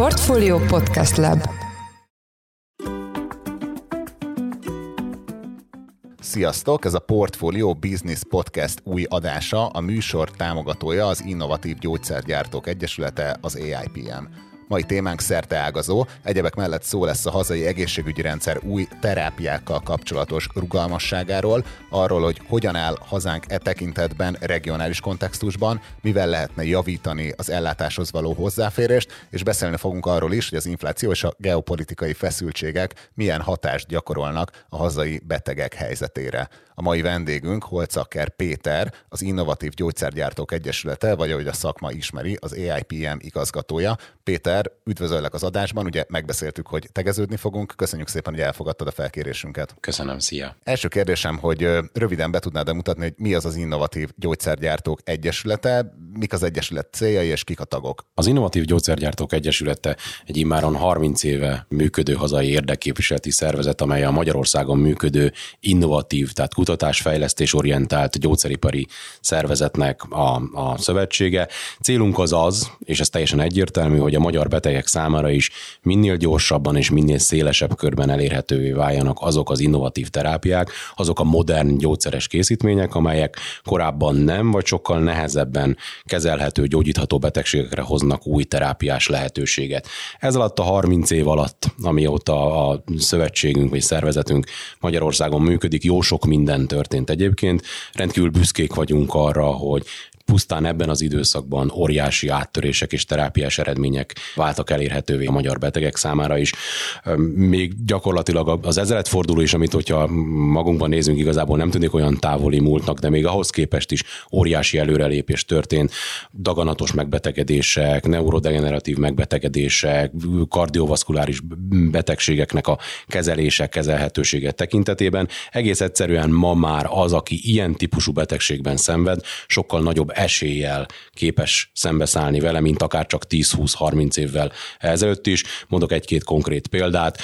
Portfolio Podcast Lab. Sziasztok! Ez a Portfolio Business Podcast új adása, a műsor támogatója az Innovatív Gyógyszergyártók Egyesülete, az AIPM. Mai témánk szerteágazó, egyebek mellett szó lesz a hazai egészségügyi rendszer új terápiákkal kapcsolatos rugalmasságáról, arról, hogy hogyan áll hazánk e tekintetben regionális kontextusban, mivel lehetne javítani az ellátáshoz való hozzáférést, és beszélni fogunk arról is, hogy az infláció és a geopolitikai feszültségek milyen hatást gyakorolnak a hazai betegek helyzetére. A mai vendégünk Holczer Péter, az Innovatív Gyógyszergyártók Egyesülete, vagy ahogy a szakma ismeri, az AIPM igazgatója. Péter, üdvözöllek az adásban, ugye megbeszéltük, hogy tegeződni fogunk. Köszönjük szépen, hogy elfogadtad a felkérésünket. Köszönöm, szia! Első kérdésem, hogy röviden be tudnád bemutatni, hogy mi az az Innovatív Gyógyszergyártók Egyesülete, mik az Egyesület céljai és kik a tagok? Az Innovatív Gyógyszergyártók Egyesülete egy immáron 30 éve működő hazai érdekképviseleti szervezet, amely a Magyarországon működő innovatív, tehát kutatásfejlesztés-orientált gyógyszeripari szervezetnek a szövetsége. Célunk az, és ez teljesen egyértelmű, hogy a magyar betegek számára is minél gyorsabban és minél szélesebb körben elérhetővé váljanak azok az innovatív terápiák, azok a modern gyógyszeres készítmények, amelyek korábban nem, vagy sokkal nehezebben kezelhető, gyógyítható betegségekre hoznak új terápiás lehetőséget. Ez alatt a 30 év alatt, amióta a szövetségünk vagy szervezetünk Magyarországon működik, jó sok minden történt egyébként. Rendkívül büszkék vagyunk arra, hogy pusztán ebben az időszakban óriási áttörések és terápiás eredmények váltak elérhetővé a magyar betegek számára is. Még gyakorlatilag az ezredforduló is, amit hogyha magunkban nézünk, igazából nem tűnik olyan távoli múltnak, de még ahhoz képest is óriási előrelépés történt. Daganatos megbetegedések, neurodegeneratív megbetegedések, kardiovaszkuláris betegségeknek a kezelhetősége tekintetében. Egész egyszerűen ma már az, aki ilyen típusú betegségben szenved, sokkal nagyobb eséllyel képes szembeszállni vele, mint akár csak 10-20-30 évvel ezelőtt is. Mondok egy-két konkrét példát.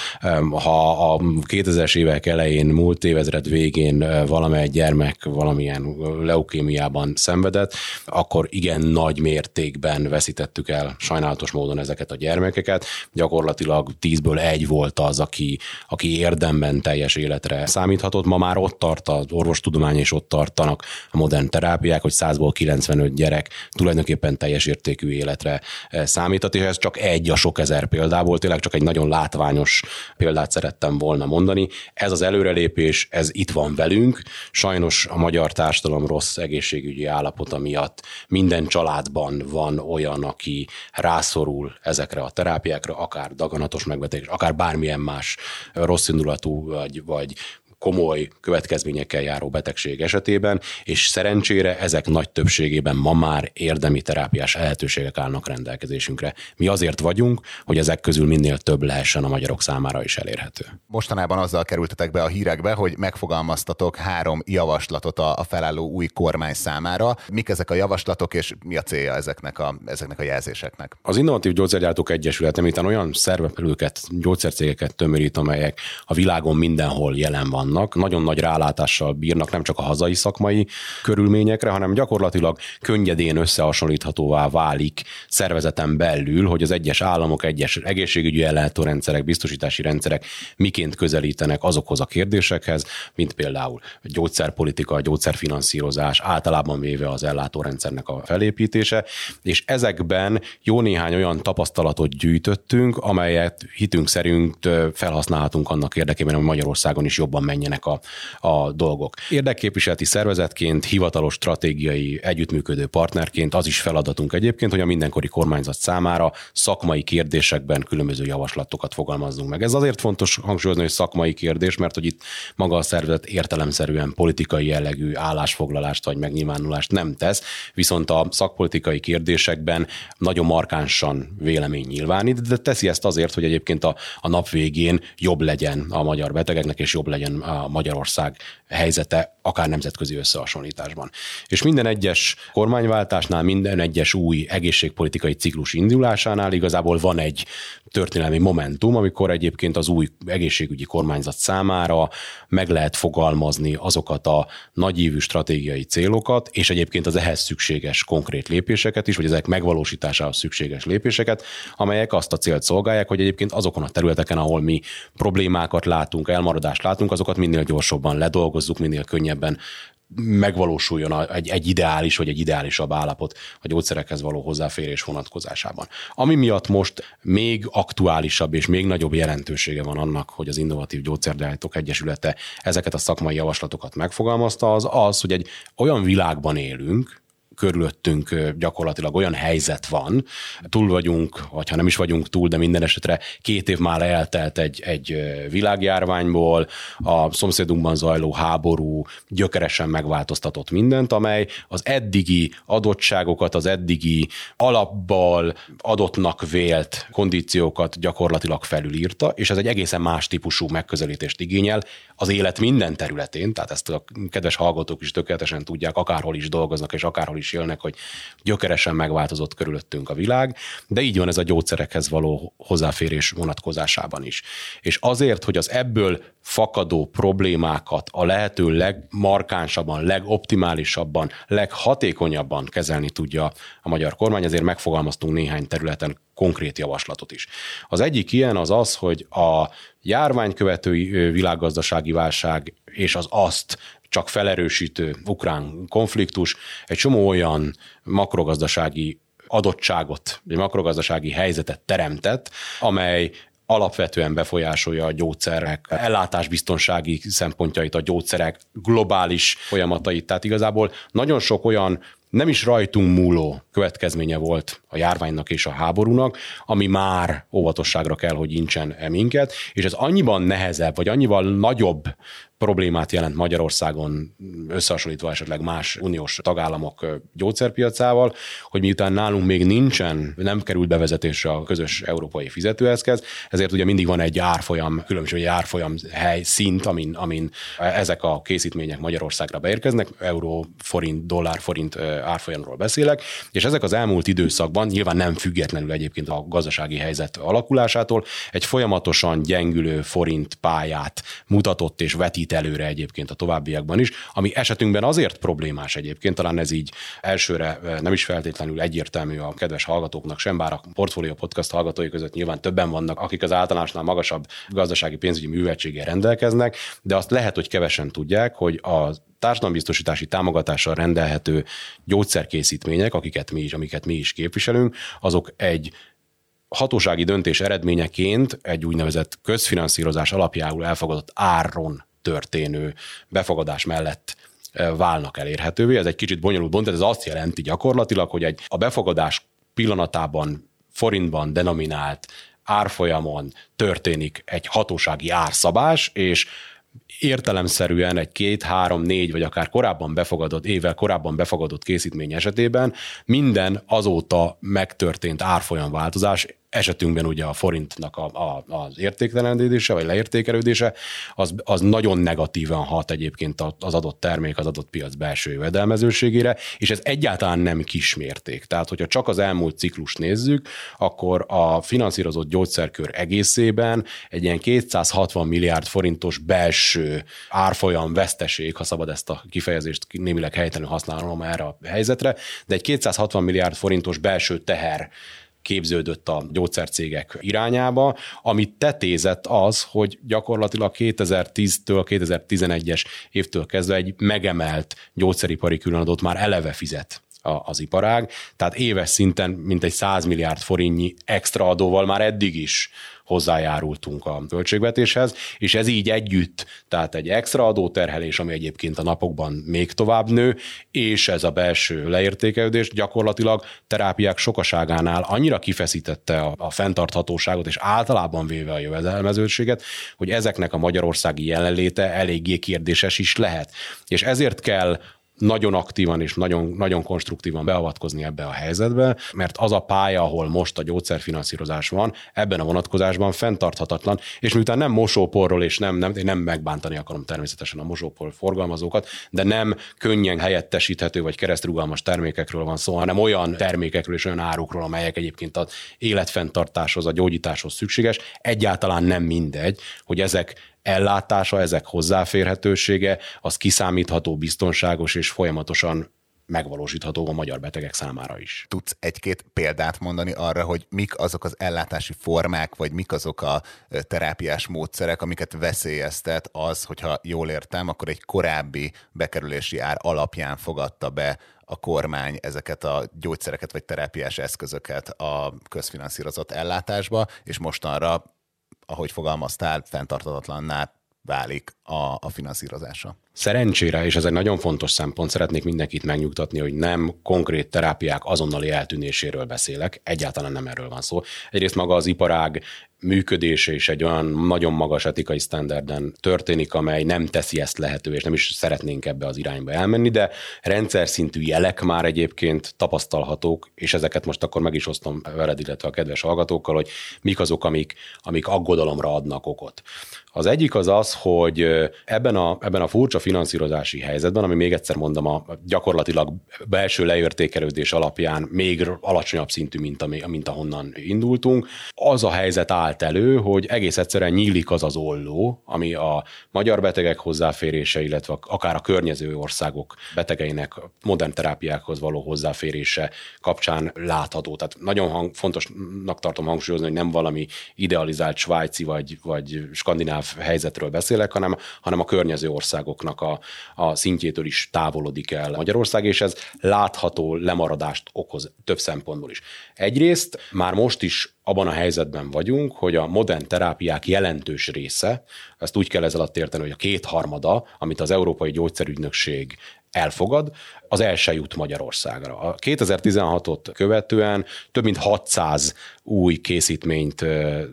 Ha a 2000-es évek elején, múlt évezred végén valamely gyermek valamilyen leukémiában szenvedett, akkor igen nagy mértékben veszítettük el sajnálatos módon ezeket a gyermekeket. Gyakorlatilag 10-ből 1 volt az, aki érdemben teljes életre számíthatott. Ma már ott tart az orvostudomány, és ott tartanak a modern terápiák, hogy 100-ból 95 gyerek tulajdonképpen teljes értékű életre számíthat, és ez csak egy a sok ezer példából, tényleg csak egy nagyon látványos példát szerettem volna mondani. Ez az előrelépés, ez itt van velünk. Sajnos a magyar társadalom rossz egészségügyi állapota miatt minden családban van olyan, aki rászorul ezekre a terápiákra, akár daganatos megbetegés, akár bármilyen más rosszindulatú vagy komoly következményekkel járó betegség esetében, és szerencsére ezek nagy többségében ma már érdemi terápiás lehetőségek állnak rendelkezésünkre. Mi azért vagyunk, hogy ezek közül minél több lehessen a magyarok számára is elérhető. Mostanában azzal kerültetek be a hírekbe, hogy megfogalmaztatok 3 javaslatot a felálló új kormány számára. Mik ezek a javaslatok, és mi a célja ezeknek a jelzéseknek? Az Innovatív Gyógyszergyártók Egyesülete, miután olyan szerveplőket, gyógyszercégeket tömörít, amelyek a világon mindenhol jelen vannak, nagyon nagy rálátással bírnak nem csak a hazai szakmai körülményekre, hanem gyakorlatilag könnyedén összehasonlíthatóvá válik szervezeten belül, hogy az egyes államok, egyes egészségügyi ellátórendszerek, biztosítási rendszerek miként közelítenek azokhoz a kérdésekhez, mint például gyógyszerpolitika, gyógyszerfinanszírozás, általában véve az ellátórendszernek a felépítése, és ezekben jó néhány olyan tapasztalatot gyűjtöttünk, amelyet hitünk szerint felhasználhatunk annak érdekében, hogy Magyarországon is jobban menjenek a dolgok. Érdekképviseleti szervezetként, hivatalos stratégiai együttműködő partnerként az is feladatunk egyébként, hogy a mindenkori kormányzat számára szakmai kérdésekben különböző javaslatokat fogalmazzunk meg. Ez azért fontos hangsúlyozni, hogy szakmai kérdés, mert hogy itt maga a szervezet értelemszerűen politikai jellegű állásfoglalást vagy megnyilvánulást nem tesz, viszont a szakpolitikai kérdésekben nagyon markánsan vélemény nyilvánít, de teszi ezt azért, hogy egyébként a nap végén jobb legyen a magyar betegeknek, és jobb legyen a Magyarország helyzete, akár nemzetközi összehasonlításban. És minden egyes kormányváltásnál, minden egyes új egészségpolitikai ciklus indulásánál igazából van egy történelmi momentum, amikor egyébként az új egészségügyi kormányzat számára meg lehet fogalmazni azokat a nagyívű stratégiai célokat, és egyébként az ehhez szükséges konkrét lépéseket is, vagy ezek megvalósításához szükséges lépéseket, amelyek azt a célt szolgálják, hogy egyébként azokon a területeken, ahol mi problémákat látunk, elmaradást látunk, azokat minél gyorsabban ledolgozzuk, minél könnyebben megvalósuljon egy ideális vagy egy ideálisabb állapot a gyógyszerekhez való hozzáférés vonatkozásában. Ami miatt most még aktuálisabb és még nagyobb jelentősége van annak, hogy az Innovatív Gyógyszergyártók Egyesülete ezeket a szakmai javaslatokat megfogalmazta, az, hogy egy olyan világban élünk, körülöttünk gyakorlatilag olyan helyzet van, túl vagyunk, vagy ha nem is vagyunk túl, de minden esetre 2 év már eltelt egy világjárványból, a szomszédunkban zajló háború gyökeresen megváltoztatott mindent, amely az eddigi adottságokat, az eddigi alapból adottnak vélt kondíciókat gyakorlatilag felülírta, és ez egy egészen más típusú megközelítést igényel az élet minden területén, tehát ezt a kedves hallgatók is tökéletesen tudják, akárhol is dolgoznak és akárhol is élnek, hogy gyökeresen megváltozott körülöttünk a világ, de így van ez a gyógyszerekhez való hozzáférés vonatkozásában is. És azért, hogy az ebből fakadó problémákat a lehető legmarkánsabban, legoptimálisabban, leghatékonyabban kezelni tudja a magyar kormány, ezért megfogalmaztunk néhány területen konkrét javaslatot is. Az egyik ilyen az az, hogy a járvány követői világgazdasági válság és az azt csak felerősítő ukrán konfliktus egy csomó olyan makrogazdasági adottságot, egy makrogazdasági helyzetet teremtett, amely alapvetően befolyásolja a gyógyszerek ellátásbiztonsági szempontjait, a gyógyszerek globális folyamatait. Tehát igazából nagyon sok olyan nem is rajtunk múló következménye volt a járványnak és a háborúnak, ami már óvatosságra kell, hogy incsen minket, és ez annyiban nehezebb, vagy annyival nagyobb problémát jelent Magyarországon összehasonlítva esetleg más uniós tagállamok gyógyszerpiacával, hogy miután nálunk még nem került bevezetésre a közös európai fizetőeszköz, ezért ugye mindig van egy árfolyam különbség, egy árfolyam helyszint, amin ezek a készítmények Magyarországra beérkeznek, euró, forint, dollár, forint árfolyamról beszélek, és ezek az elmúlt időszakban nyilván nem függetlenül egyébként a gazdasági helyzet alakulásától, egy folyamatosan gyengülő forint pályát mutatott és vetít előre egyébként a továbbiakban is, ami esetünkben azért problémás egyébként, talán ez így elsőre nem is feltétlenül egyértelmű a kedves hallgatóknak sem, bár a Portfolio Podcast hallgatói között nyilván többen vannak, akik az általánosnál magasabb gazdasági pénzügyi műveltséggel rendelkeznek, de azt lehet, hogy kevesen tudják, hogy a társadalombiztosítási támogatással rendelhető gyógyszerkészítmények, amiket mi is képviselünk, azok egy hatósági döntés eredményeként egy úgynevezett közfinanszírozás alapjául elfogadott áron történő befogadás mellett válnak elérhetővé. Ez egy kicsit bonyolult bont, ez azt jelenti gyakorlatilag, hogy a befogadás pillanatában forintban denominált árfolyamon történik egy hatósági árszabás, és értelemszerűen egy 2, 3, 4, vagy akár korábban befogadott, évvel korábban befogadott készítmény esetében minden azóta megtörtént árfolyamváltozás, esetünkben ugye a forintnak az értéktelenedése, vagy leértékelődése, az nagyon negatívan hat egyébként az adott termék, az adott piac belső jövedelmezőségére, és ez egyáltalán nem kismérték. Tehát, hogyha csak az elmúlt ciklust nézzük, akkor a finanszírozott gyógyszerkör egészében egy ilyen 260 milliárd forintos belső árfolyam veszteség, ha szabad ezt a kifejezést némileg helytelenül használnom erre a helyzetre, de egy 260 milliárd forintos belső teher képződött a gyógyszercégek irányába, amit tetézett az, hogy gyakorlatilag 2010-től 2011-es évtől kezdve egy megemelt gyógyszeripari különadót már eleve fizet az iparág, tehát éves szinten mintegy 100 milliárd forintnyi extra adóval már eddig is hozzájárultunk a költségvetéshez, és ez így együtt, tehát egy extra adóterhelés, ami egyébként a napokban még tovább nő, és ez a belső leértékelődés gyakorlatilag terápiák sokaságánál annyira kifeszítette a fenntarthatóságot, és általában véve a jövedelmezőséget, hogy ezeknek a magyarországi jelenléte eléggé kérdéses is lehet. És ezért kell nagyon aktívan és nagyon, nagyon konstruktívan beavatkozni ebbe a helyzetbe, mert az a pálya, ahol most a gyógyszerfinanszírozás van, ebben a vonatkozásban fenntarthatatlan, és miután nem mosóporról, és nem megbántani akarom természetesen a mosópor forgalmazókat, de nem könnyen helyettesíthető vagy keresztrugalmas termékekről van szó, hanem olyan termékekről és olyan árukról, amelyek egyébként az életfenntartáshoz, a gyógyításhoz szükséges. Egyáltalán nem mindegy, hogy ezek ellátása, ezek hozzáférhetősége, az kiszámítható, biztonságos és folyamatosan megvalósítható a magyar betegek számára is. Tudsz egy-két példát mondani arra, hogy mik azok az ellátási formák, vagy mik azok a terápiás módszerek, amiket veszélyeztet az, hogyha jól értem, akkor egy korábbi bekerülési ár alapján fogadta be a kormány ezeket a gyógyszereket, vagy terápiás eszközöket a közfinanszírozott ellátásba, és mostanra, ahogy fogalmaztál, fenntarthatatlanná válik a finanszírozása. Szerencsére, és ez egy nagyon fontos szempont, szeretnék mindenkit megnyugtatni, hogy nem konkrét terápiák azonnali eltűnéséről beszélek, egyáltalán nem erről van szó. Egyrészt maga az iparág működése is egy olyan nagyon magas etikai sztenderden történik, amely nem teszi ezt lehető, és nem is szeretnénk ebbe az irányba elmenni, de rendszer szintű jelek már egyébként tapasztalhatók, és ezeket most akkor meg is osztom veled, illetve a kedves hallgatókkal, hogy mik azok, amik aggodalomra adnak okot. Az egyik az, hogy ebben a furcsa finanszírozási helyzetben, ami még egyszer mondom, a gyakorlatilag belső leértékelődés alapján még alacsonyabb szintű, mint ahonnan indultunk, az a helyzet állt elő, hogy egész egyszerűen nyílik az az olló, ami a magyar betegek hozzáférése, illetve akár a környező országok betegeinek modern terápiákhoz való hozzáférése kapcsán látható. Tehát nagyon fontosnak tartom hangsúlyozni, hogy nem valami idealizált svájci vagy skandináv helyzetről beszélek, hanem a környező országoknak a szintjétől is távolodik el Magyarország, és ez látható lemaradást okoz több szempontból is. Egyrészt már most is abban a helyzetben vagyunk, hogy a modern terápiák jelentős része, ezt úgy kell ezzel alatt érteni, hogy a 2/3, amit az Európai Gyógyszerügynökség elfogad, az el se jut Magyarországra. A 2016-ot követően több mint 600 új készítményt,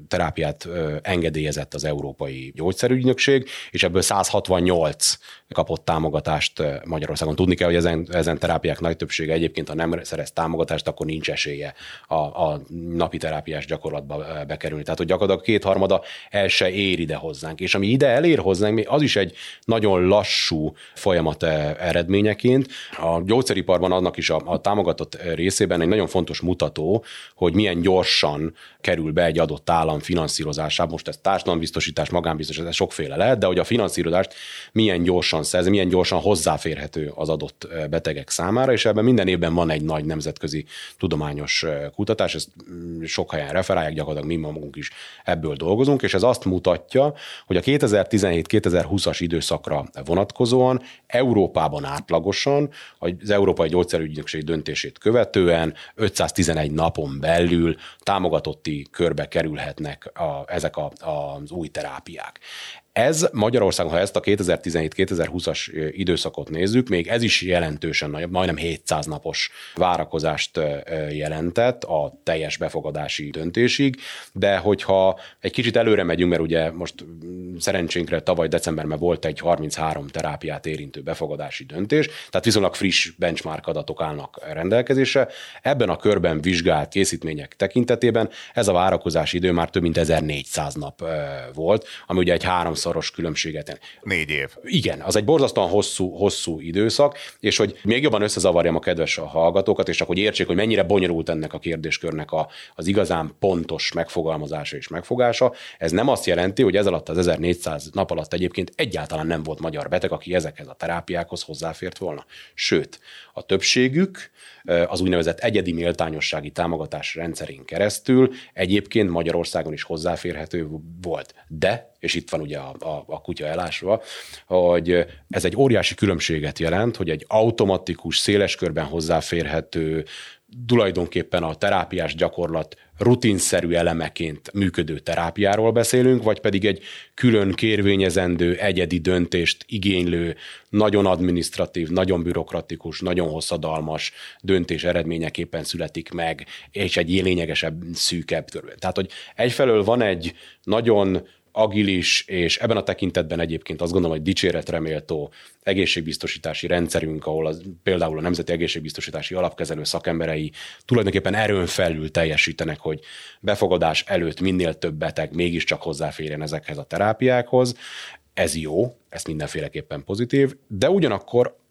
terápiát engedélyezett az Európai Gyógyszerügynökség, és ebből 168 kapott támogatást Magyarországon. Tudni kell, hogy ezen terápiák nagy többsége egyébként, ha nem szerez támogatást, akkor nincs esélye a napi terápiás gyakorlatba bekerülni. Tehát, hogy gyakorlatilag 2/3 el se ér ide hozzánk. És ami ide elér hozzánk, az is egy nagyon lassú folyamat eredményeként. A gyógyszeriparban annak is a támogatott részében egy nagyon fontos mutató, hogy milyen gyorsan kerül be egy adott állam finanszírozásába. Most ez társadalombiztosítás, magánbiztosítás, ez sokféle lehet, de hogy a finanszírozást milyen gyorsan szerzi, milyen gyorsan hozzáférhető az adott betegek számára, és ebben minden évben van egy nagy nemzetközi tudományos kutatás, ezt sok helyen referálják, gyakorlatilag mi magunk is ebből dolgozunk, és ez azt mutatja, hogy a 2017-2020-as időszakra vonatkozóan Európában átlagosan az Európai Gyógyszerügynökség döntését követően 511 napon belül támogatotti körbe kerülhetnek ezek az új terápiák. Ez Magyarországon, ha ezt a 2017-2020-as időszakot nézzük, még ez is jelentősen nagyobb, majdnem 700 napos várakozást jelentett a teljes befogadási döntésig, de hogyha egy kicsit előre megyünk, mert ugye most szerencsénkre tavaly decemberben volt egy 33 terápiát érintő befogadási döntés, tehát viszonylag friss benchmark adatok állnak rendelkezésre. Ebben a körben vizsgált készítmények tekintetében ez a várakozási idő már több mint 1400 nap volt, ami ugye egy 3-szoros különbséget. 4 év. Igen, az egy borzasztóan hosszú időszak, és hogy még jobban összezavarjam a kedves hallgatókat, és akkor értsék, hogy mennyire bonyolult ennek a kérdéskörnek az igazán pontos megfogalmazása és megfogása. Ez nem azt jelenti, hogy ez alatt az 1400 nap alatt egyébként egyáltalán nem volt magyar beteg, aki ezekhez a terápiákhoz hozzáfért volna. Sőt, a többségük az úgynevezett egyedi méltányossági támogatás rendszerén keresztül egyébként Magyarországon is hozzáférhető volt. De, és itt van ugye a kutya elásva, hogy ez egy óriási különbséget jelent, hogy egy automatikus, széles körben hozzáférhető, tulajdonképpen a terápiás gyakorlat rutinszerű elemeként működő terápiáról beszélünk, vagy pedig egy külön kérvényezendő, egyedi döntést igénylő, nagyon adminisztratív, nagyon bürokratikus, nagyon hosszadalmas döntés eredményeképpen születik meg, és egy lényegesebb, szűkebb körül. Tehát, hogy egyfelől van egy nagyon agilis, és ebben a tekintetben egyébként azt gondolom, hogy dicséretre méltó egészségbiztosítási rendszerünk, ahol például a Nemzeti Egészségbiztosítási Alapkezelő szakemberei tulajdonképpen erőn felül teljesítenek, hogy befogadás előtt minél több beteg mégiscsak hozzáférjen ezekhez a terápiákhoz. Ez jó, ez mindenféleképpen pozitív, de ugyanakkor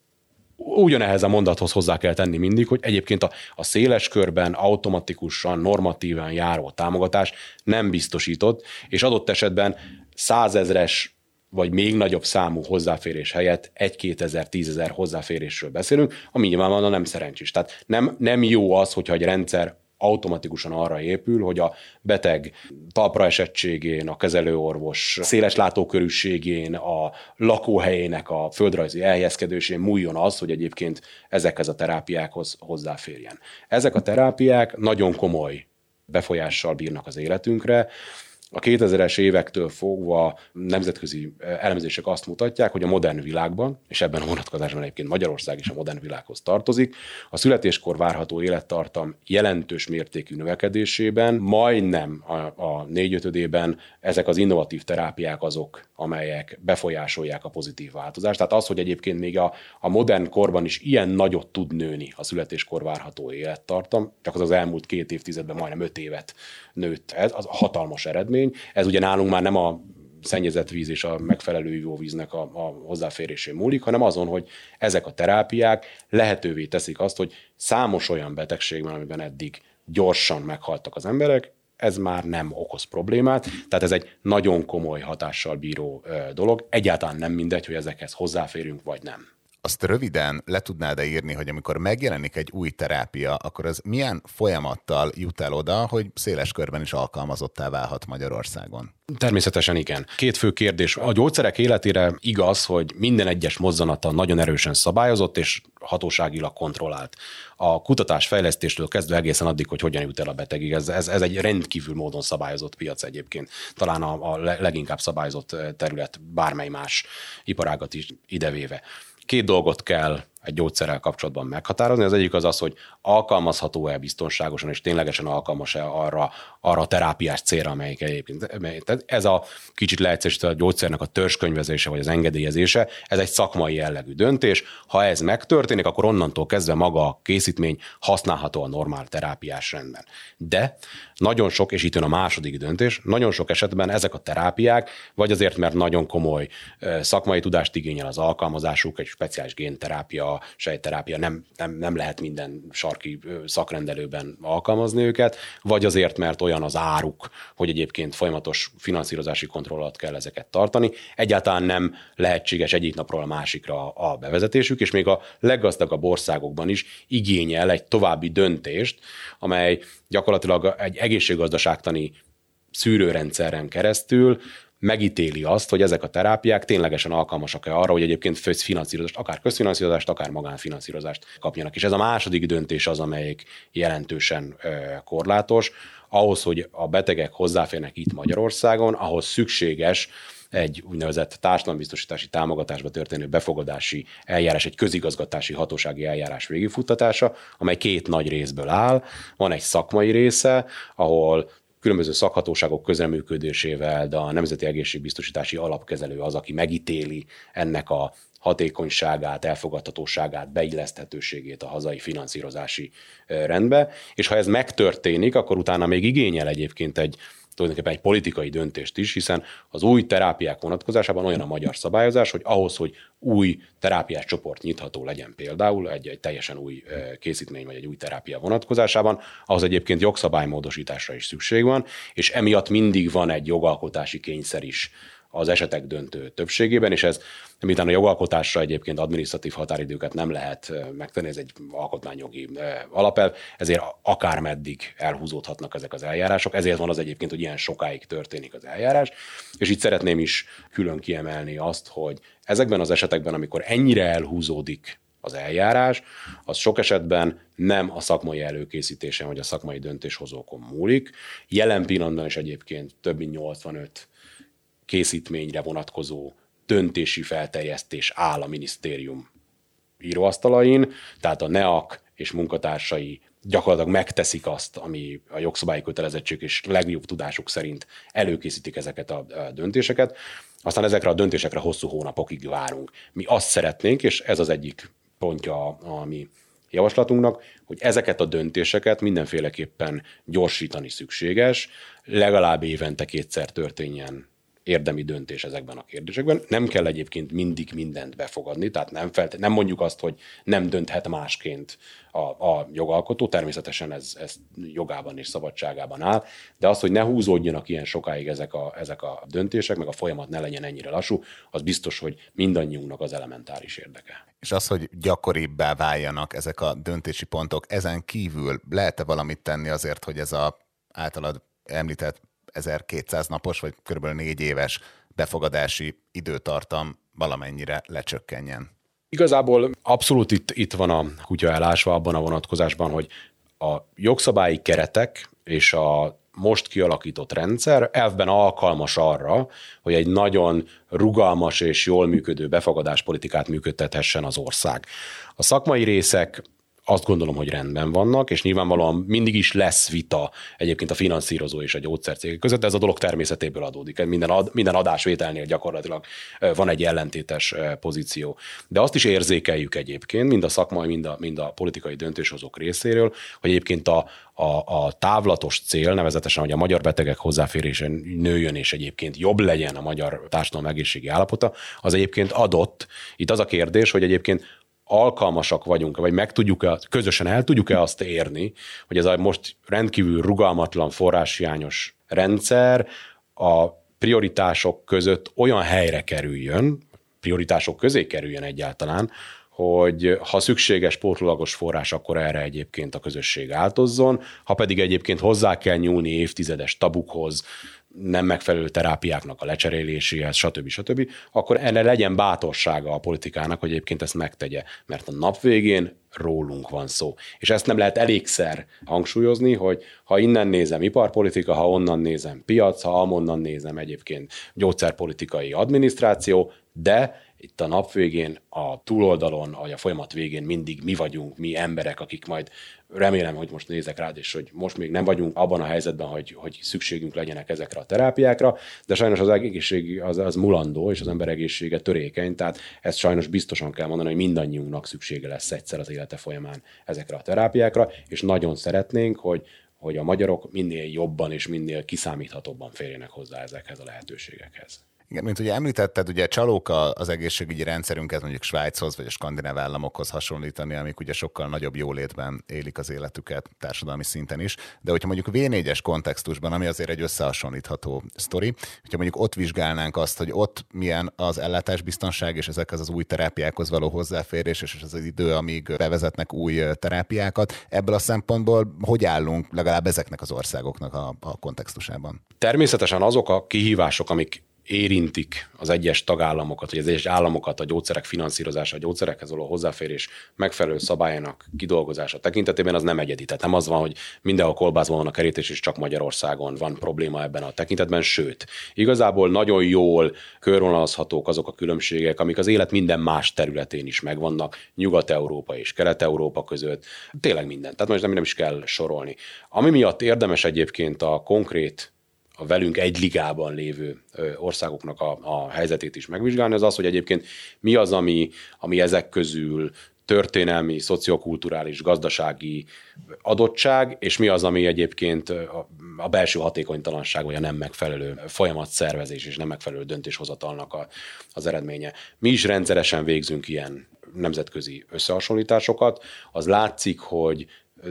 ugyanehhez a mondathoz hozzá kell tenni mindig, hogy egyébként a széles körben automatikusan, normatíven járó támogatás nem biztosított, és adott esetben 100 000-es vagy még nagyobb számú hozzáférés helyett 1-2 ezer, 10 000 hozzáférésről beszélünk, ami nyilvánvalóan nem szerencsés. Tehát nem jó az, hogyha egy rendszer automatikusan arra épül, hogy a beteg talpra esettségén, a kezelőorvos széles látókörűségén, a lakóhelyének a földrajzi elhelyezkedésén múljon az, hogy egyébként ezekhez a terápiákhoz hozzáférjen. Ezek a terápiák nagyon komoly befolyással bírnak az életünkre. A 2000-es évektől fogva nemzetközi elemzések azt mutatják, hogy a modern világban, és ebben a vonatkozásban egyébként Magyarország is a modern világhoz tartozik, a születéskor várható élettartam jelentős mértékű növekedésében, majdnem a 4/5-ében ezek az innovatív terápiák azok, amelyek befolyásolják a pozitív változást. Tehát az, hogy egyébként még a modern korban is ilyen nagyot tud nőni a születéskor várható élettartam, csak az elmúlt 2 évtizedben majdnem 5 évet nőtt, ez az hatalmas eredmény. Ez ugye nálunk már nem a szennyezett víz és a megfelelő ivóvíznek a hozzáférésén múlik, hanem azon, hogy ezek a terápiák lehetővé teszik azt, hogy számos olyan betegségben, amiben eddig gyorsan meghaltak az emberek, ez már nem okoz problémát, tehát ez egy nagyon komoly hatással bíró dolog. Egyáltalán nem mindegy, hogy ezekhez hozzáférünk, vagy nem. Azt röviden le tudnád-e írni, hogy amikor megjelenik egy új terápia, akkor az milyen folyamattal jut el oda, hogy széles körben is alkalmazottá válhat Magyarországon? Természetesen igen. 2 fő kérdés. A gyógyszerek életére igaz, hogy minden egyes mozzanata nagyon erősen szabályozott és hatóságilag kontrollált. A kutatás fejlesztéstől kezdve egészen addig, hogy hogyan jut el a betegig. Ez egy rendkívül módon szabályozott piac egyébként. Talán a leginkább szabályozott terület, bármely más iparágat is idevéve. 2 dolgot kell egy gyógyszerrel kapcsolatban meghatározni. Az egyik az, hogy alkalmazható-e biztonságosan, és ténylegesen alkalmas-e arra a terápiás célra, amelyik egyébként. Ez a kicsit leegyszerűsítve a gyógyszernek a törzskönyvezése, vagy az engedélyezése, ez egy szakmai jellegű döntés. Ha ez megtörténik, akkor onnantól kezdve maga a készítmény használható a normál terápiás rendben. De nagyon sok, és itt jön a második döntés, nagyon sok esetben ezek a terápiák, vagy azért, mert nagyon komoly szakmai tudást igényel az alkalmazásuk, egy speciális génterápia, a sejtterápia, nem lehet minden sarki szakrendelőben alkalmazni őket, vagy azért, mert olyan az áruk, hogy egyébként folyamatos finanszírozási kontroll alatt kell ezeket tartani. Egyáltalán nem lehetséges egyik napról a másikra a bevezetésük, és még a leggazdagabb országokban is igényel egy további döntést, amely gyakorlatilag egy egészséggazdaságtani szűrőrendszeren keresztül megítéli azt, hogy ezek a terápiák ténylegesen alkalmasak-e arra, hogy egyébként finanszírozást, akár közfinanszírozást, akár magánfinanszírozást kapjanak. És ez a második döntés az, amelyik jelentősen korlátos. Ahhoz, hogy a betegek hozzáférnek itt Magyarországon, ahhoz szükséges egy úgynevezett társadalombiztosítási támogatásba történő befogadási eljárás, egy közigazgatási hatósági eljárás végigfuttatása, amely 2 nagy részből áll. Van egy szakmai része, ahol különböző szakhatóságok közreműködésével, de a Nemzeti Egészségbiztosítási Alapkezelő az, aki megítéli ennek a hatékonyságát, elfogadhatóságát, beilleszthetőségét a hazai finanszírozási rendbe, és ha ez megtörténik, akkor utána még igényel egyébként tulajdonképpen egy politikai döntést is, hiszen az új terápiák vonatkozásában olyan a magyar szabályozás, hogy ahhoz, hogy új terápiás csoport nyitható legyen például, egy teljesen új készítmény vagy egy új terápia vonatkozásában, ahhoz egyébként jogszabálymódosításra is szükség van, és emiatt mindig van egy jogalkotási kényszer is az esetek döntő többségében, és ez miután a jogalkotásra egyébként adminisztratív határidőket nem lehet megtenni, ez egy alkotmányjogi alapelv, ezért akármeddig elhúzódhatnak ezek az eljárások, ezért van az egyébként, hogy ilyen sokáig történik az eljárás, és itt szeretném is külön kiemelni azt, hogy ezekben az esetekben, amikor ennyire elhúzódik az eljárás, az sok esetben nem a szakmai előkészítésen vagy a szakmai döntéshozókon múlik. Jelen pillanatban is egyébként több mint 85 készítményre vonatkozó döntési felterjesztés áll a minisztérium íróasztalain, tehát a NEAK és munkatársai gyakorlatilag megteszik azt, ami a jogszabályi kötelezettség és legjobb tudásuk szerint előkészítik ezeket a döntéseket. Aztán ezekre a döntésekre hosszú hónapokig várunk. Mi azt szeretnénk, és ez az egyik pontja a mi javaslatunknak, hogy ezeket a döntéseket mindenféleképpen gyorsítani szükséges, legalább évente kétszer történjen érdemi döntés ezekben a kérdésekben. Nem kell egyébként mindig mindent befogadni, tehát nem mondjuk azt, hogy nem dönthet másként a jogalkotó, természetesen ez jogában és szabadságában áll, de az, hogy ne húzódjanak ilyen sokáig ezek a döntések, meg a folyamat ne legyen ennyire lassú, az biztos, hogy mindannyiunknak az elementáris érdeke. És az, hogy gyakoribbá váljanak ezek a döntési pontok, ezen kívül lehet-e valamit tenni azért, hogy ez az általad említett 1200 napos, vagy kb. 4 éves befogadási időtartam valamennyire lecsökkenjen? Igazából abszolút itt van a kutya elásva abban a vonatkozásban, hogy a jogszabályi keretek és a most kialakított rendszer elvben alkalmas arra, hogy egy nagyon rugalmas és jól működő befogadáspolitikát működtethessen az ország. A szakmai részek azt gondolom, hogy rendben vannak, és nyilvánvalóan mindig is lesz vita egyébként a finanszírozó és a gyógyszercégek között, de ez a dolog természetéből adódik. Minden adásvételnél gyakorlatilag van egy ellentétes pozíció. De azt is érzékeljük egyébként, mind a szakmai, mind a politikai döntéshozók részéről, hogy egyébként a távlatos cél, nevezetesen, hogy a magyar betegek hozzáférése nőjön, és egyébként jobb legyen a magyar társadalom egészségi állapota, az egyébként adott. Itt az a kérdés, hogy egyébként alkalmasak vagyunk, vagy közösen el tudjuk-e azt érni, hogy ez a most rendkívül rugalmatlan, forráshiányos rendszer a prioritások között olyan helyre kerüljön, prioritások közé kerüljön egyáltalán, hogy ha szükséges pótlólagos forrás, akkor erre egyébként a közösség áltozzon, ha pedig egyébként hozzá kell nyúlni évtizedes tabukhoz, nem megfelelő terápiáknak a lecseréléséhez, stb., akkor erre legyen bátorsága a politikának, hogy egyébként ezt megtegye. Mert a nap végén rólunk van szó. És ezt nem lehet elégszer hangsúlyozni, hogy ha innen nézem iparpolitika, ha onnan nézem piac, ha amonnan nézem egyébként gyógyszerpolitikai adminisztráció, de itt a nap végén, a túloldalon, vagy a folyamat végén mindig mi vagyunk, mi emberek, akik majd remélem, hogy most nézek rád, és hogy most még nem vagyunk abban a helyzetben, hogy szükségünk legyenek ezekre a terápiákra, de sajnos az egészség az mulandó, és az ember egészsége törékeny, tehát ezt sajnos biztosan kell mondani, hogy mindannyiunknak szüksége lesz egyszer az élete folyamán ezekre a terápiákra, és nagyon szeretnénk, hogy a magyarok minél jobban és minél kiszámíthatóbban férjenek hozzá ezekhez a lehetőségekhez. Igen, mint ugye említetted, ugye csalóka az egészségügyi rendszerünk, ez mondjuk Svájchoz vagy a skandináv államokhoz hasonlítani, amik ugye sokkal nagyobb jólétben élik az életüket társadalmi szinten is, de hogyha mondjuk V4-es kontextusban, ami azért egy összehasonlítható sztori, hogyha mondjuk ott vizsgálnánk azt, hogy ott milyen az ellátásbiztonság és ezekhez az új terápiákhoz való hozzáférés, és az idő, amíg bevezetnek új terápiákat, ebből a szempontból hogy állunk legalább ezeknek az országoknak a kontextusában? Természetesen azok a kihívások, amik érintik az egyes tagállamokat, vagy az egyes államokat a gyógyszerek finanszírozása, a gyógyszerekhez való hozzáférés megfelelő szabályának kidolgozása tekintetében, az nem egyedi. Tehát nem az van, hogy mindenhol kolbászban van a kerítés, és csak Magyarországon van probléma ebben a tekintetben, sőt, igazából nagyon jól körvonalazhatók azok a különbségek, amik az élet minden más területén is megvannak, Nyugat-Európa és Kelet-Európa között, tényleg minden. Tehát most nem is kell sorolni. Ami miatt érdemes egyébként a konkrét a velünk egy ligában lévő országoknak a helyzetét is megvizsgálni, az az, hogy egyébként mi az, ami ezek közül történelmi, szociokulturális, gazdasági adottság, és mi az, ami egyébként a belső hatékonytalanság, vagy a nem megfelelő folyamatszervezés és nem megfelelő döntéshozatalnak az eredménye. Mi is rendszeresen végzünk ilyen nemzetközi összehasonlításokat. Az látszik, hogy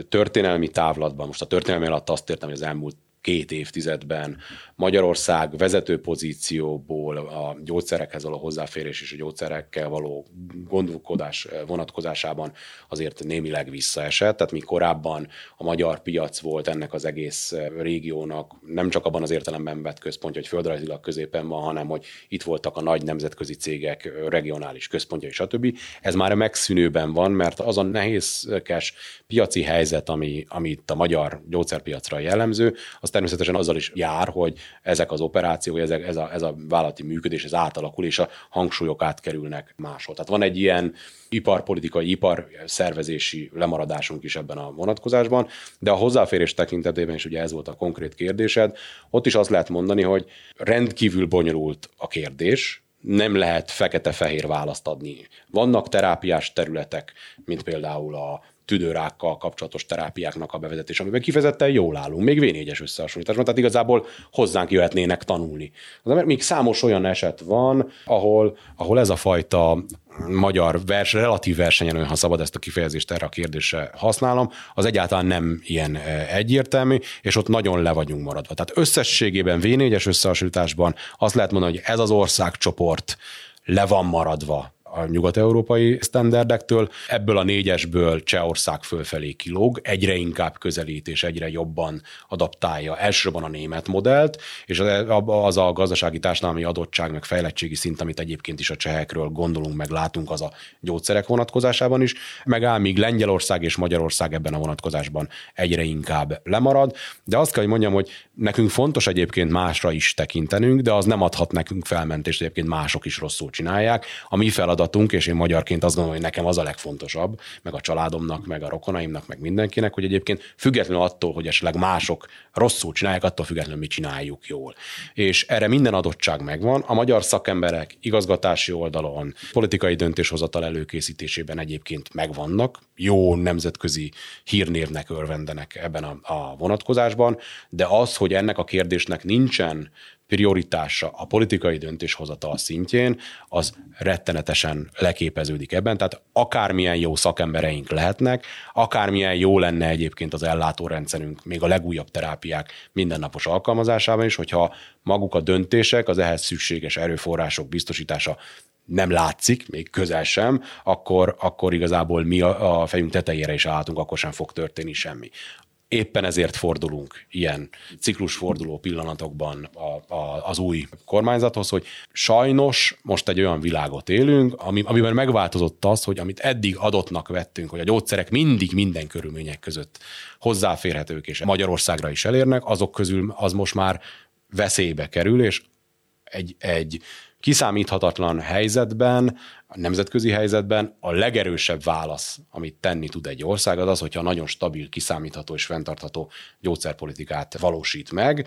történelmi távlatban, most a történelmi alatt azt értem, hogy az elmúlt 2 évtizedben Magyarország vezető pozícióból a gyógyszerekhez való hozzáférés és a gyógyszerekkel való gondolkodás vonatkozásában azért némileg visszaesett. Tehát mi korábban a magyar piac volt ennek az egész régiónak, nem csak abban az értelemben vett központja, hogy földrajzilag középen van, hanem hogy itt voltak a nagy nemzetközi cégek regionális központja és stb. Ez már a megszűnőben van, mert az a nehézkes piaci helyzet, ami itt a magyar gyógyszerpiacra jellemző, az természetesen azzal is jár, hogy ezek az operációi, ez a vállalati működés, ez átalakul, és a hangsúlyok átkerülnek máshol. Tehát van egy ilyen iparpolitikai, iparszervezési lemaradásunk is ebben a vonatkozásban, de a hozzáférés tekintetében is ugye ez volt a konkrét kérdésed, ott is azt lehet mondani, hogy rendkívül bonyolult a kérdés, nem lehet fekete-fehér választ adni. Vannak terápiás területek, mint például a tüdőrákkal kapcsolatos terápiáknak a bevezetés, amiben kifejezetten jól állunk, még V4-es összehasonlításban, tehát igazából hozzánk jöhetnének tanulni. Mert még számos olyan eset van, ahol ez a fajta magyar relatív versenyen, ha szabad ezt a kifejezést erre a kérdésre használom, az egyáltalán nem ilyen egyértelmű, és ott nagyon le vagyunk maradva. Tehát összességében V4-es összehasonlításban azt lehet mondani, hogy ez az országcsoport le van maradva a nyugat-európai sztenderdektől, ebből a négyesből Csehország fölfelé kilóg, egyre inkább közelít és egyre jobban adaptálja elsősorban a német modellt, és az a gazdasági társadalmi adottság, meg fejlettségi szint, amit egyébként is a csehekről gondolunk, meg látunk, az a gyógyszerek vonatkozásában is, megáll, míg Lengyelország és Magyarország ebben a vonatkozásban egyre inkább lemarad, de azt kell, hogy mondjam, hogy nekünk fontos egyébként másra is tekintenünk, de az nem adhat nekünk felmentést, egyébként mások is rosszul csinálják. A mi feladat, és én magyarként azt gondolom, hogy nekem az a legfontosabb, meg a családomnak, meg a rokonaimnak, meg mindenkinek, hogy egyébként függetlenül attól, hogy esetleg mások rosszul csinálják, attól függetlenül mi csináljuk jól. És erre minden adottság megvan. A magyar szakemberek igazgatási oldalon, politikai döntéshozatal előkészítésében egyébként megvannak, jó nemzetközi hírnévnek örvendenek ebben a vonatkozásban, de az, hogy ennek a kérdésnek nincsen prioritása a politikai döntéshozatal szintjén, az rettenetesen leképeződik ebben, tehát akármilyen jó szakembereink lehetnek, akármilyen jó lenne egyébként az ellátórendszerünk, még a legújabb terápiák mindennapos alkalmazásában is, hogyha maguk a döntések, az ehhez szükséges erőforrások biztosítása nem látszik, még közel sem, akkor igazából mi a fejünk tetejére is állhatunk, akkor sem fog történni semmi. Éppen ezért fordulunk ilyen ciklusforduló pillanatokban az új kormányzathoz, hogy sajnos most egy olyan világot élünk, amiben megváltozott az, hogy amit eddig adottnak vettünk, hogy a gyógyszerek mindig minden körülmények között hozzáférhetők, és Magyarországra is elérnek, azok közül az most már veszélybe kerül, és egy kiszámíthatatlan helyzetben, a nemzetközi helyzetben a legerősebb válasz, amit tenni tud egy ország, az az, hogyha nagyon stabil, kiszámítható és fenntartható gyógyszerpolitikát valósít meg.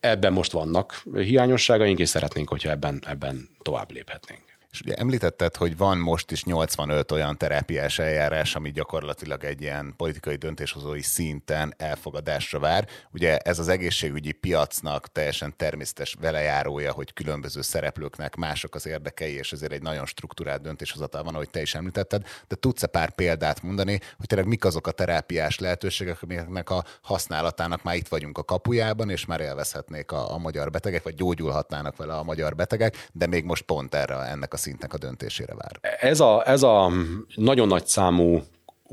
Ebben most vannak hiányosságaink, és szeretnénk, hogyha ebben tovább léphetnénk. És ugye említetted, hogy van most is 85 olyan terápiás eljárás, ami gyakorlatilag egy ilyen politikai döntéshozói szinten elfogadásra vár. Ugye ez az egészségügyi piacnak teljesen természetes velejárója, hogy különböző szereplőknek mások az érdekei, és ezért egy nagyon strukturált döntéshozatal van, ahogy te is említetted, de tudsz-e pár példát mondani, hogy tényleg mik azok a terápiás lehetőségek, amiknek a használatának már itt vagyunk a kapujában, és már élvezhetnék a magyar betegek, vagy gyógyulhatnának vele a magyar betegek, de még most pont erre ennek a szintnek a döntésére vár. Ez a nagyon nagy számú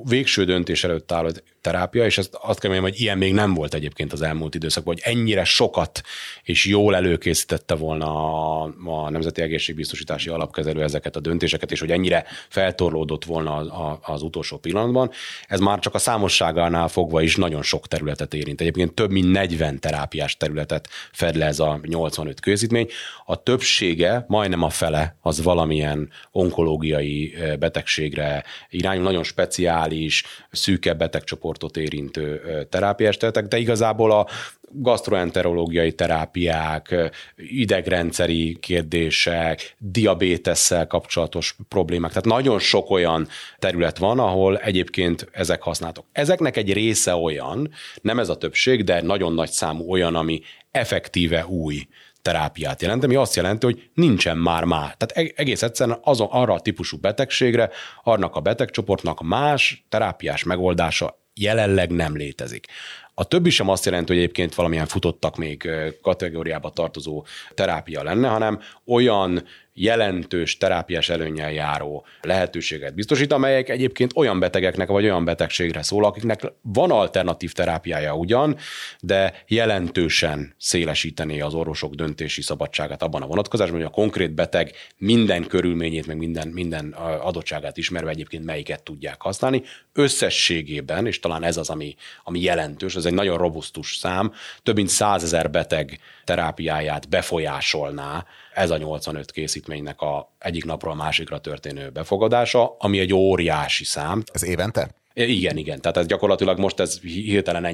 végső döntés előtt álló terápia, és azt kell mondjam, hogy ilyen még nem volt egyébként az elmúlt időszakban, hogy ennyire sokat és jól előkészítette volna a Nemzeti Egészségbiztosítási Alapkezelő ezeket a döntéseket, és hogy ennyire feltorlódott volna az utolsó pillanatban. Ez már csak a számosságánál fogva is nagyon sok területet érint. Egyébként több mint 40 terápiás területet fed le ez a 85 készítmény. A többsége, majdnem a fele, az valamilyen onkológiai betegségre irányul, nagyon speciális, szűkebb betegcsoport érintő terápiás területek, de igazából a gasztroenterológiai terápiák, idegrendszeri kérdések, diabétesszel kapcsolatos problémák, tehát nagyon sok olyan terület van, ahol egyébként ezek használhatók. Ezeknek egy része olyan, nem ez a többség, de nagyon nagy számú olyan, ami effektíve új terápiát jelent, ami azt jelenti, hogy nincsen már. Tehát egész egyszerűen arra a típusú betegségre, annak a betegcsoportnak más terápiás megoldása jelenleg nem létezik. A többi sem azt jelenti, hogy egyébként valamilyen futottak még kategóriába tartozó terápia lenne, hanem olyan jelentős terápiás előnnyel járó lehetőséget biztosít, amelyek egyébként olyan betegeknek vagy olyan betegségre szól, akiknek van alternatív terápiája ugyan, de jelentősen szélesítené az orvosok döntési szabadságát abban a vonatkozásban, hogy a konkrét beteg minden körülményét, meg minden adottságát ismerve egyébként melyiket tudják használni. Összességében, és talán ez az, ami jelentős, ez egy nagyon robusztus szám, több mint 100 000 beteg terápiáját befolyásolná ez a 85 készítménynek a egyik napról a másikra történő befogadása, ami egy óriási szám. Ez évente? Igen. Tehát ez gyakorlatilag most ez hirtelen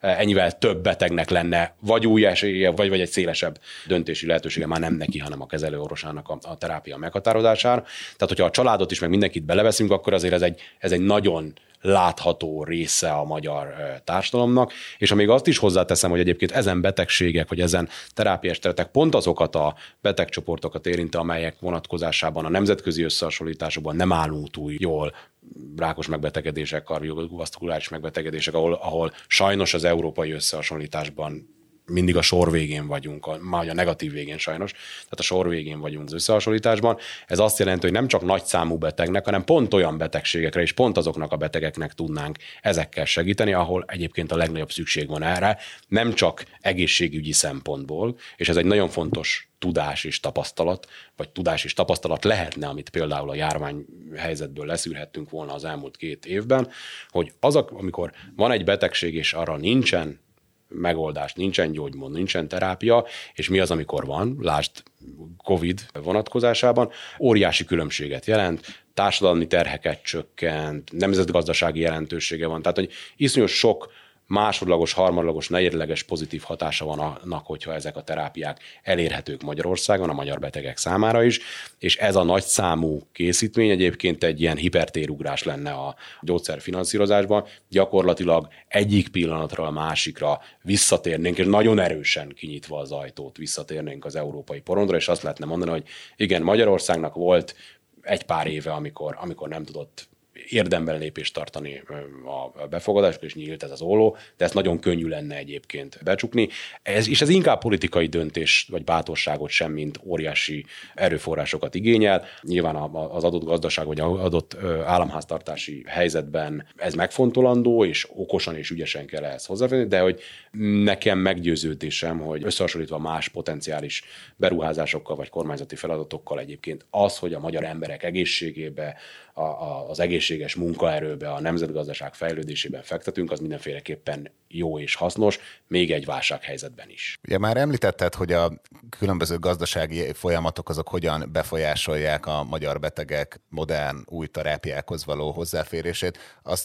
ennyivel több betegnek lenne, vagy új esélye, vagy egy szélesebb döntési lehetősége már nem neki, hanem a kezelőorvosának a terápia meghatározására. Tehát, hogyha a családot is, meg mindenkit beleveszünk, akkor azért ez egy nagyon látható része a magyar társadalomnak, és amíg azt is hozzáteszem, hogy egyébként ezen betegségek, vagy ezen terápiás területek pont azokat a betegcsoportokat érinti, amelyek vonatkozásában a nemzetközi összehasonlításokban nem állunk túl jól, rákos megbetegedések, kardiovaszkuláris megbetegedések, ahol sajnos az európai összehasonlításban mindig a sor végén vagyunk, már a negatív végén sajnos, tehát a sor végén vagyunk az összehasonlításban. Ez azt jelenti, hogy nem csak nagy számú betegnek, hanem pont olyan betegségekre és pont azoknak a betegeknek tudnánk ezekkel segíteni, ahol egyébként a legnagyobb szükség van erre, nem csak egészségügyi szempontból, és ez egy nagyon fontos tudás és tapasztalat lehetne, amit például a járványhelyzetből leszűrhettünk volna az elmúlt 2 évben, hogy azok, amikor van egy betegség és arra nincsen megoldás, nincsen gyógymód, nincsen terápia, és mi az, amikor van, lásd COVID vonatkozásában, óriási különbséget jelent, társadalmi terheket csökkent, nemzetgazdasági jelentősége van, tehát hogy iszonyos sok másodlagos, harmadlagos, negyedleges pozitív hatása van annak, hogyha ezek a terápiák elérhetők Magyarországon, a magyar betegek számára is, és ez a nagyszámú készítmény egyébként egy ilyen hipertérugrás lenne a gyógyszerfinanszírozásban, gyakorlatilag egyik pillanatra a másikra visszatérnénk, és nagyon erősen kinyitva az ajtót visszatérnénk az európai porondra, és azt lehetne mondani, hogy igen, Magyarországnak volt egy pár éve, amikor nem tudott érdemben lépést tartani a befogadásra, és nyílt ez az olló, de ez nagyon könnyű lenne egyébként becsukni. És ez inkább politikai döntés vagy bátorságot sem, mint óriási erőforrásokat igényel. Nyilván az adott gazdaság vagy az adott államháztartási helyzetben ez megfontolandó, és okosan és ügyesen kell ehhez hozzáférni, de hogy nekem meggyőződésem, hogy összehasonlítva más potenciális beruházásokkal vagy kormányzati feladatokkal egyébként az, hogy a magyar emberek egészségébe, az egészséges munkaerőbe, a nemzetgazdaság fejlődésében fektetünk, az mindenféleképpen jó és hasznos, még egy válsághelyzetben is. Ugye már említetted, hogy a különböző gazdasági folyamatok azok hogyan befolyásolják a magyar betegek modern új terápiákhoz való hozzáférését.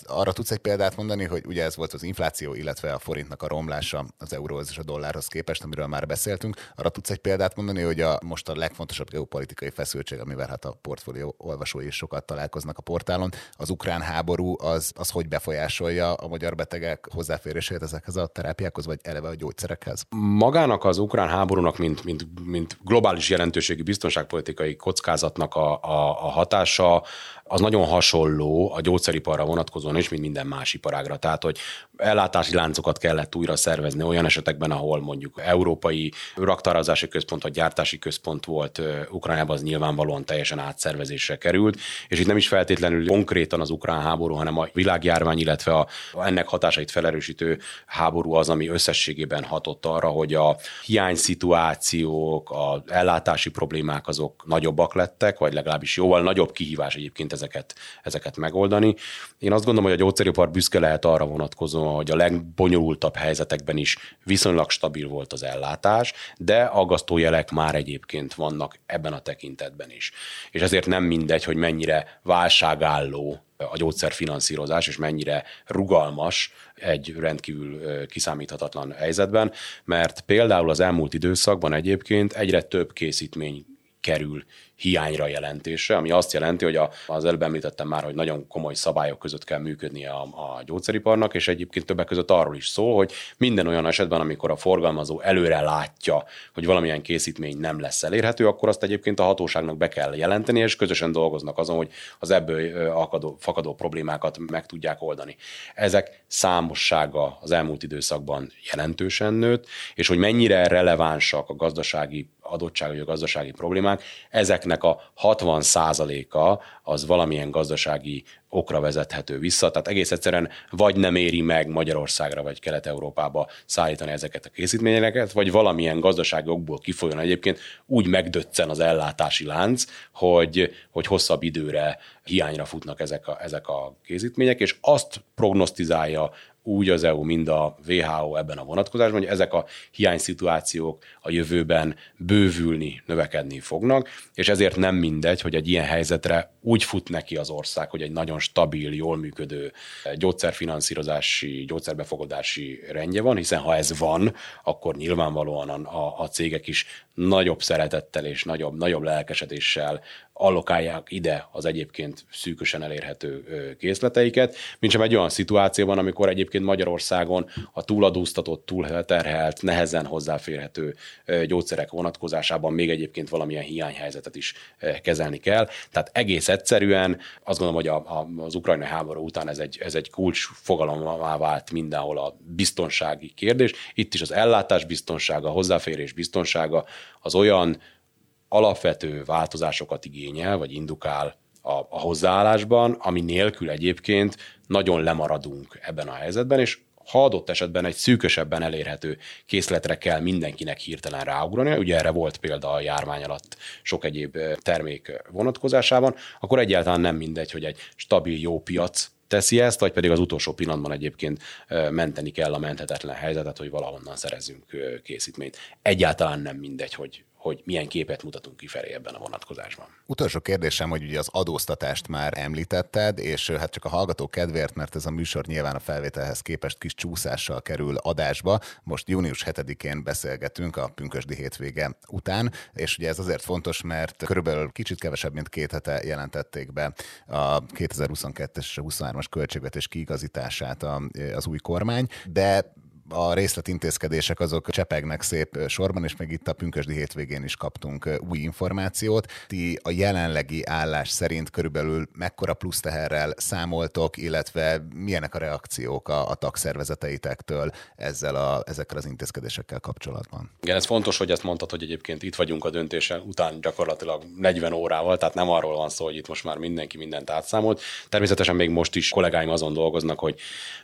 Arra tudsz egy példát mondani, hogy ugye ez volt az infláció, illetve a forintnak a romlása az euróhoz és a dollárhoz képest, amiről már beszéltünk. Arra tudsz egy példát mondani, hogy most a legfontosabb geopolitikai feszültség, amivel hát a portfólió olvasói is sokat találkoznak a portálon, az ukrán háború az hogy befolyásolja a magyar betegek hozzáférését ezekhez a terápiákhoz, vagy eleve a gyógyszerekhez? Magának az ukrán háborúnak, mint globális jelentőségű biztonságpolitikai kockázatnak a hatása, az nagyon hasonló a gyógyszeriparra vonatkozóan is, mint minden más iparágra. Tehát, hogy ellátási láncokat kellett újra szervezni olyan esetekben, ahol mondjuk európai raktározási központ vagy gyártási központ volt Ukrajnában, az nyilvánvalóan teljesen átszervezésre került, és itt nem is feltétlenül konkrétan az ukrán háború, hanem a világjárvány, illetve ennek hatásait felerősítő háború az, ami összességében hatott arra, hogy a hiányszituációk, a ellátási problémák azok nagyobbak lettek, vagy legalábbis jóval nagyobb kihívás egyébként ezeket megoldani. Én azt gondolom, hogy a gyógyszeripar büszke lehet arra vonatkozóan, hogy a legbonyolultabb helyzetekben is viszonylag stabil volt az ellátás, de aggasztó jelek már egyébként vannak ebben a tekintetben is. És ezért nem mindegy, hogy mennyire válságálló a gyógyszerfinanszírozás, és mennyire rugalmas egy rendkívül kiszámíthatatlan helyzetben, mert például az elmúlt időszakban egyébként egyre több készítmény kerül hiányra jelentésre, ami azt jelenti, hogy az előbb említettem már, hogy nagyon komoly szabályok között kell működnie a gyógyszeriparnak, és egyébként többek között arról is szól, hogy minden olyan esetben, amikor a forgalmazó előre látja, hogy valamilyen készítmény nem lesz elérhető, akkor azt egyébként a hatóságnak be kell jelenteni, és közösen dolgoznak azon, hogy az ebből fakadó problémákat meg tudják oldani. Ezek számossága az elmúlt időszakban jelentősen nőtt, és hogy mennyire relevánsak a gazdasági adottságok, a gazdasági problémák, ezeknek a 60%-a az valamilyen gazdasági okra vezethető vissza, tehát egész egyszerűen vagy nem éri meg Magyarországra vagy Kelet-Európába szállítani ezeket a készítményeket, vagy valamilyen gazdasági okból kifolyóan egyébként úgy megdöccen az ellátási lánc, hogy hosszabb időre hiányra futnak ezek a készítmények, és azt prognosztizálja úgy az EU, mind a WHO ebben a vonatkozásban, hogy ezek a hiányszituációk a jövőben bővülni, növekedni fognak, és ezért nem mindegy, hogy egy ilyen helyzetre úgy fut neki az ország, hogy egy nagyon stabil, jól működő gyógyszerfinanszírozási, gyógyszerbefogadási rendje van, hiszen ha ez van, akkor nyilvánvalóan a cégek is nagyobb szeretettel és nagyobb lelkesedéssel allokálják ide az egyébként szűkösen elérhető készleteiket, mintsem egy olyan szituációban, amikor egyébként Magyarországon a túladóztatott, túlterhelt, nehezen hozzáférhető gyógyszerek vonatkozásában még egyébként valamilyen hiányhelyzetet is kezelni kell. Tehát egész egyszerűen azt gondolom, hogy az ukrajnai háború után ez egy kulcs fogalommá vált mindenhol a biztonsági kérdés. Itt is az ellátás biztonsága, a hozzáférés biztonsága az olyan alapvető változásokat igényel, vagy indukál a hozzáállásban, ami nélkül egyébként nagyon lemaradunk ebben a helyzetben, és ha adott esetben egy szűkösebben elérhető készletre kell mindenkinek hirtelen ráugrani, ugye erre volt példa a járvány alatt sok egyéb termék vonatkozásában, akkor egyáltalán nem mindegy, hogy egy stabil, jó piac teszi ezt, vagy pedig az utolsó pillanatban egyébként menteni kell a menthetetlen helyzetet, hogy valahonnan szerezzünk készítményt. Egyáltalán nem mindegy, hogy milyen képet mutatunk kifelé ebben a vonatkozásban. Utolsó kérdésem, hogy ugye az adóztatást már említetted, és hát csak a hallgatók kedvéért, mert ez a műsor nyilván a felvételhez képest kis csúszással kerül adásba. Most június 7-én beszélgetünk a pünkösdi hétvége után, és ugye ez azért fontos, mert körülbelül kicsit kevesebb, mint 2 hete jelentették be a 2022-es és a 2023-as költségvetés kiigazítását az új kormány, de a részletintézkedések azok csepegnek szép sorban, és még itt a pünkösdi hétvégén is kaptunk új információt. Ti a jelenlegi állás szerint körülbelül mekkora pluszteherrel számoltok, illetve milyenek a reakciók a tagszervezeteitektől ezekkel az intézkedésekkel kapcsolatban? Igen, ez fontos, hogy ezt mondtad, hogy egyébként itt vagyunk a döntésen után gyakorlatilag 40 órával, tehát nem arról van szó, hogy itt most már mindenki mindent átszámolt. Természetesen még most is kollégáim azon dolgoznak, hogy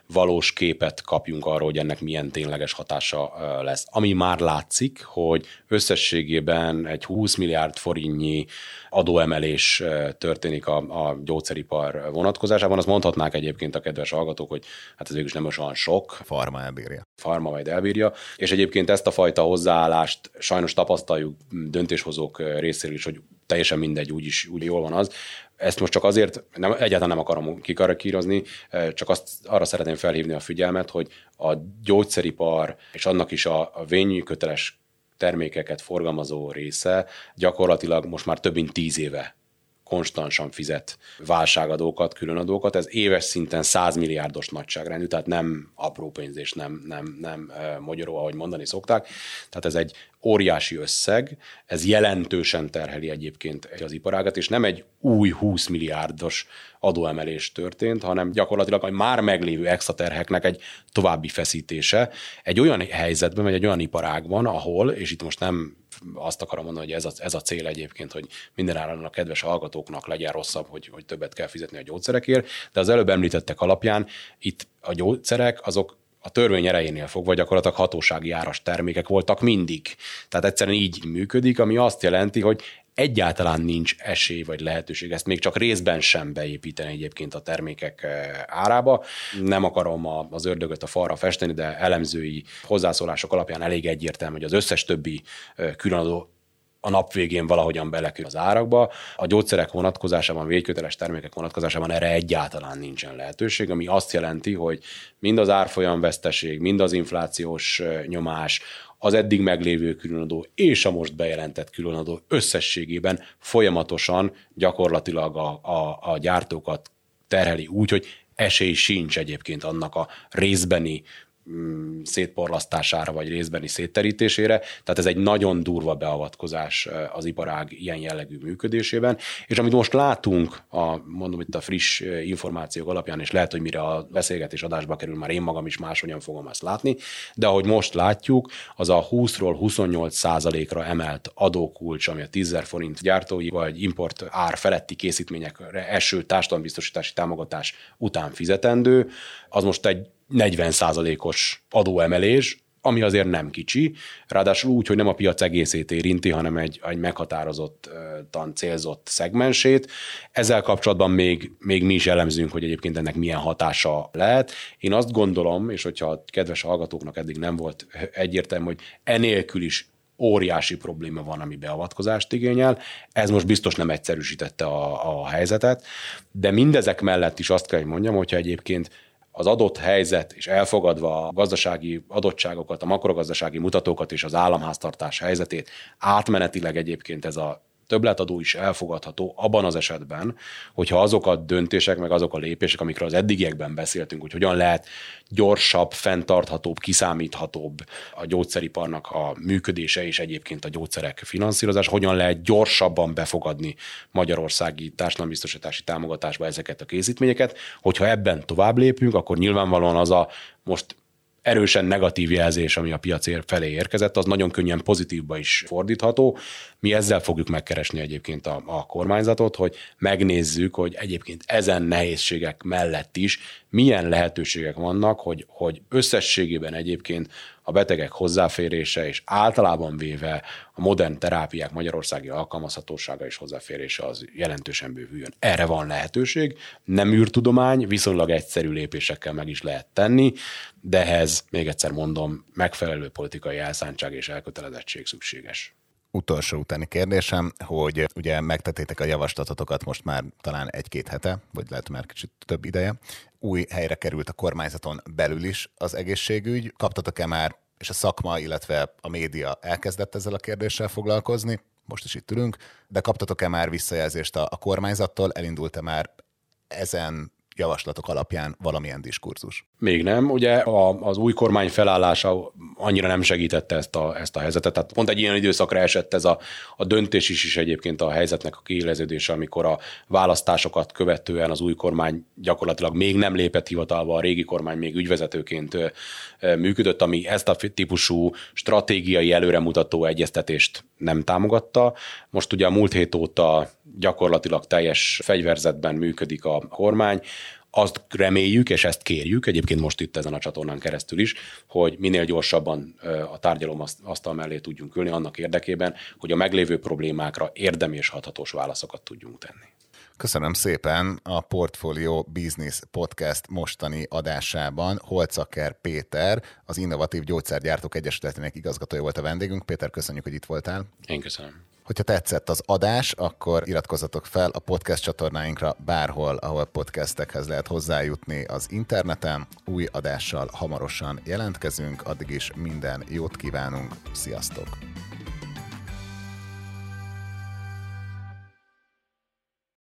valós képet kapjunk arról, hogy ennek milyen tényleges hatása lesz. Ami már látszik, hogy összességében egy 20 milliárd forintnyi adóemelés történik a gyógyszeripar vonatkozásában. Azt mondhatnák egyébként a kedves hallgatók, hogy hát ez végülis nem olyan sok. Farma majd elbírja. És egyébként ezt a fajta hozzáállást sajnos tapasztaljuk döntéshozók részéről is, hogy teljesen mindegy, úgy jól van az. Ezt most csak azért, egyáltalán nem akarom kikarakírozni, csak arra szeretném felhívni a figyelmet, hogy a gyógyszeripar és annak is a vényköteles termékeket forgalmazó része gyakorlatilag most már több mint 10 éve konstansan fizet válságadókat, különadókat. Ez éves szinten 100 milliárdos nagyságrendű, tehát nem apró pénz és nem magyaró, ahogy mondani szokták. Tehát ez egy óriási összeg, ez jelentősen terheli egyébként az iparágat, és nem egy új 20 milliárdos adóemelés történt, hanem gyakorlatilag a már meglévő extra terheknek egy további feszítése. Egy olyan helyzetben, vagy egy olyan iparágban, ahol, és itt most nem azt akarom mondani, hogy ez a cél egyébként, hogy mindenáron a kedves hallgatóknak legyen rosszabb, hogy többet kell fizetni a gyógyszerekért, de az előbb említettek alapján itt a gyógyszerek azok a törvény erejénél fogva gyakorlatilag hatósági áras termékek voltak mindig. Tehát egyszerűen így működik, ami azt jelenti, hogy egyáltalán nincs esély vagy lehetőség ezt még csak részben sem beépíteni egyébként a termékek árába. Nem akarom az ördögöt a falra festeni, de elemzői hozzászólások alapján elég egyértelmű, hogy az összes többi különadó a nap végén valahogyan belekül az árakba. A gyógyszerek vonatkozásában, vényköteles termékek vonatkozásában erre egyáltalán nincsen lehetőség, ami azt jelenti, hogy mind az árfolyamveszteség, mind az inflációs nyomás, az eddig meglévő különadó és a most bejelentett különadó összességében folyamatosan gyakorlatilag a gyártókat terheli úgy, hogy esély sincs egyébként annak a részbeni szétporlasztására, vagy részbeni szétterítésére. Tehát ez egy nagyon durva beavatkozás az iparág ilyen jellegű működésében. És amit most látunk, mondom itt a friss információk alapján, és lehet, hogy mire a beszélgetés adásba kerül, már én magam is máshogyan fogom ezt látni, de ahogy most látjuk, az a 20-ról 28%-ra emelt adókulcs, ami a 10.000 forint gyártói vagy import ár feletti készítményekre eső társadalombiztosítási támogatás után fizetendő, az most egy 40%-os adóemelés, ami azért nem kicsi, ráadásul úgy, hogy nem a piac egészét érinti, hanem egy meghatározott, célzott szegmensét. Ezzel kapcsolatban még mi is elemzünk, hogy egyébként ennek milyen hatása lehet. Én azt gondolom, és hogyha a kedves hallgatóknak eddig nem volt egyértelmű, hogy enélkül is óriási probléma van, ami beavatkozást igényel. Ez most biztos nem egyszerűsítette a helyzetet, de mindezek mellett is azt kell, hogy mondjam, hogyha egyébként az adott helyzet és elfogadva a gazdasági adottságokat, a makrogazdasági mutatókat és az államháztartás helyzetét átmenetileg egyébként ez a többletadó is elfogadható abban az esetben, hogyha azok a döntések, meg azok a lépések, amikről az eddigiekben beszéltünk, hogy hogyan lehet gyorsabb, fenntarthatóbb, kiszámíthatóbb a gyógyszeriparnak a működése és egyébként a gyógyszerek finanszírozása, hogyan lehet gyorsabban befogadni magyarországi társadalombiztosítási támogatásba ezeket a készítményeket. Hogyha ebben tovább lépünk, akkor nyilvánvalóan az a most erősen negatív jelzés, ami a piac felé érkezett, az nagyon könnyen pozitívba is fordítható. Mi ezzel fogjuk megkeresni egyébként a kormányzatot, hogy megnézzük, hogy egyébként ezen nehézségek mellett is milyen lehetőségek vannak, hogy összességében egyébként a betegek hozzáférése és általában véve a modern terápiák magyarországi alkalmazhatósága és hozzáférése az jelentősen bővüljön. Erre van lehetőség, nem űrtudomány, viszonylag egyszerű lépésekkel meg is lehet tenni, de ehhez, még egyszer mondom, megfelelő politikai elszántság és elkötelezettség szükséges. Utolsó utáni kérdésem, hogy ugye megtettétek a javaslatotokat most már talán egy-két hete, vagy lehet már kicsit több ideje. Új helyre került a kormányzaton belül is az egészségügy. Kaptatok-e már, és a szakma, illetve a média elkezdett ezzel a kérdéssel foglalkozni, most is itt ülünk, de kaptatok-e már visszajelzést a kormányzattól, elindult-e már ezen javaslatok alapján valamilyen diskurzus? Még nem. Ugye az új kormány felállása annyira nem segítette ezt a helyzetet. Tehát pont egy ilyen időszakra esett ez a döntés is egyébként a helyzetnek a kiéleződése, amikor a választásokat követően az új kormány gyakorlatilag még nem lépett hivatalba, a régi kormány még ügyvezetőként működött, ami ezt a típusú stratégiai előremutató egyeztetést nem támogatta. Most ugye a múlt hét óta gyakorlatilag teljes fegyverzetben működik a kormány. Azt reméljük, és ezt kérjük, egyébként most itt ezen a csatornán keresztül is, hogy minél gyorsabban a tárgyalóasztal mellé tudjunk ülni annak érdekében, hogy a meglévő problémákra érdemi és hathatós válaszokat tudjunk tenni. Köszönöm szépen. A Portfolio Business Podcast mostani adásában Holczer Péter, az Innovatív Gyógyszergyártók Egyesületének igazgatója volt a vendégünk. Péter, köszönjük, hogy itt voltál. Én köszönöm. Hogyha tetszett az adás, akkor iratkozzatok fel a podcast csatornáinkra bárhol, ahol podcastekhez lehet hozzájutni az interneten. Új adással hamarosan jelentkezünk, addig is minden jót kívánunk. Sziasztok!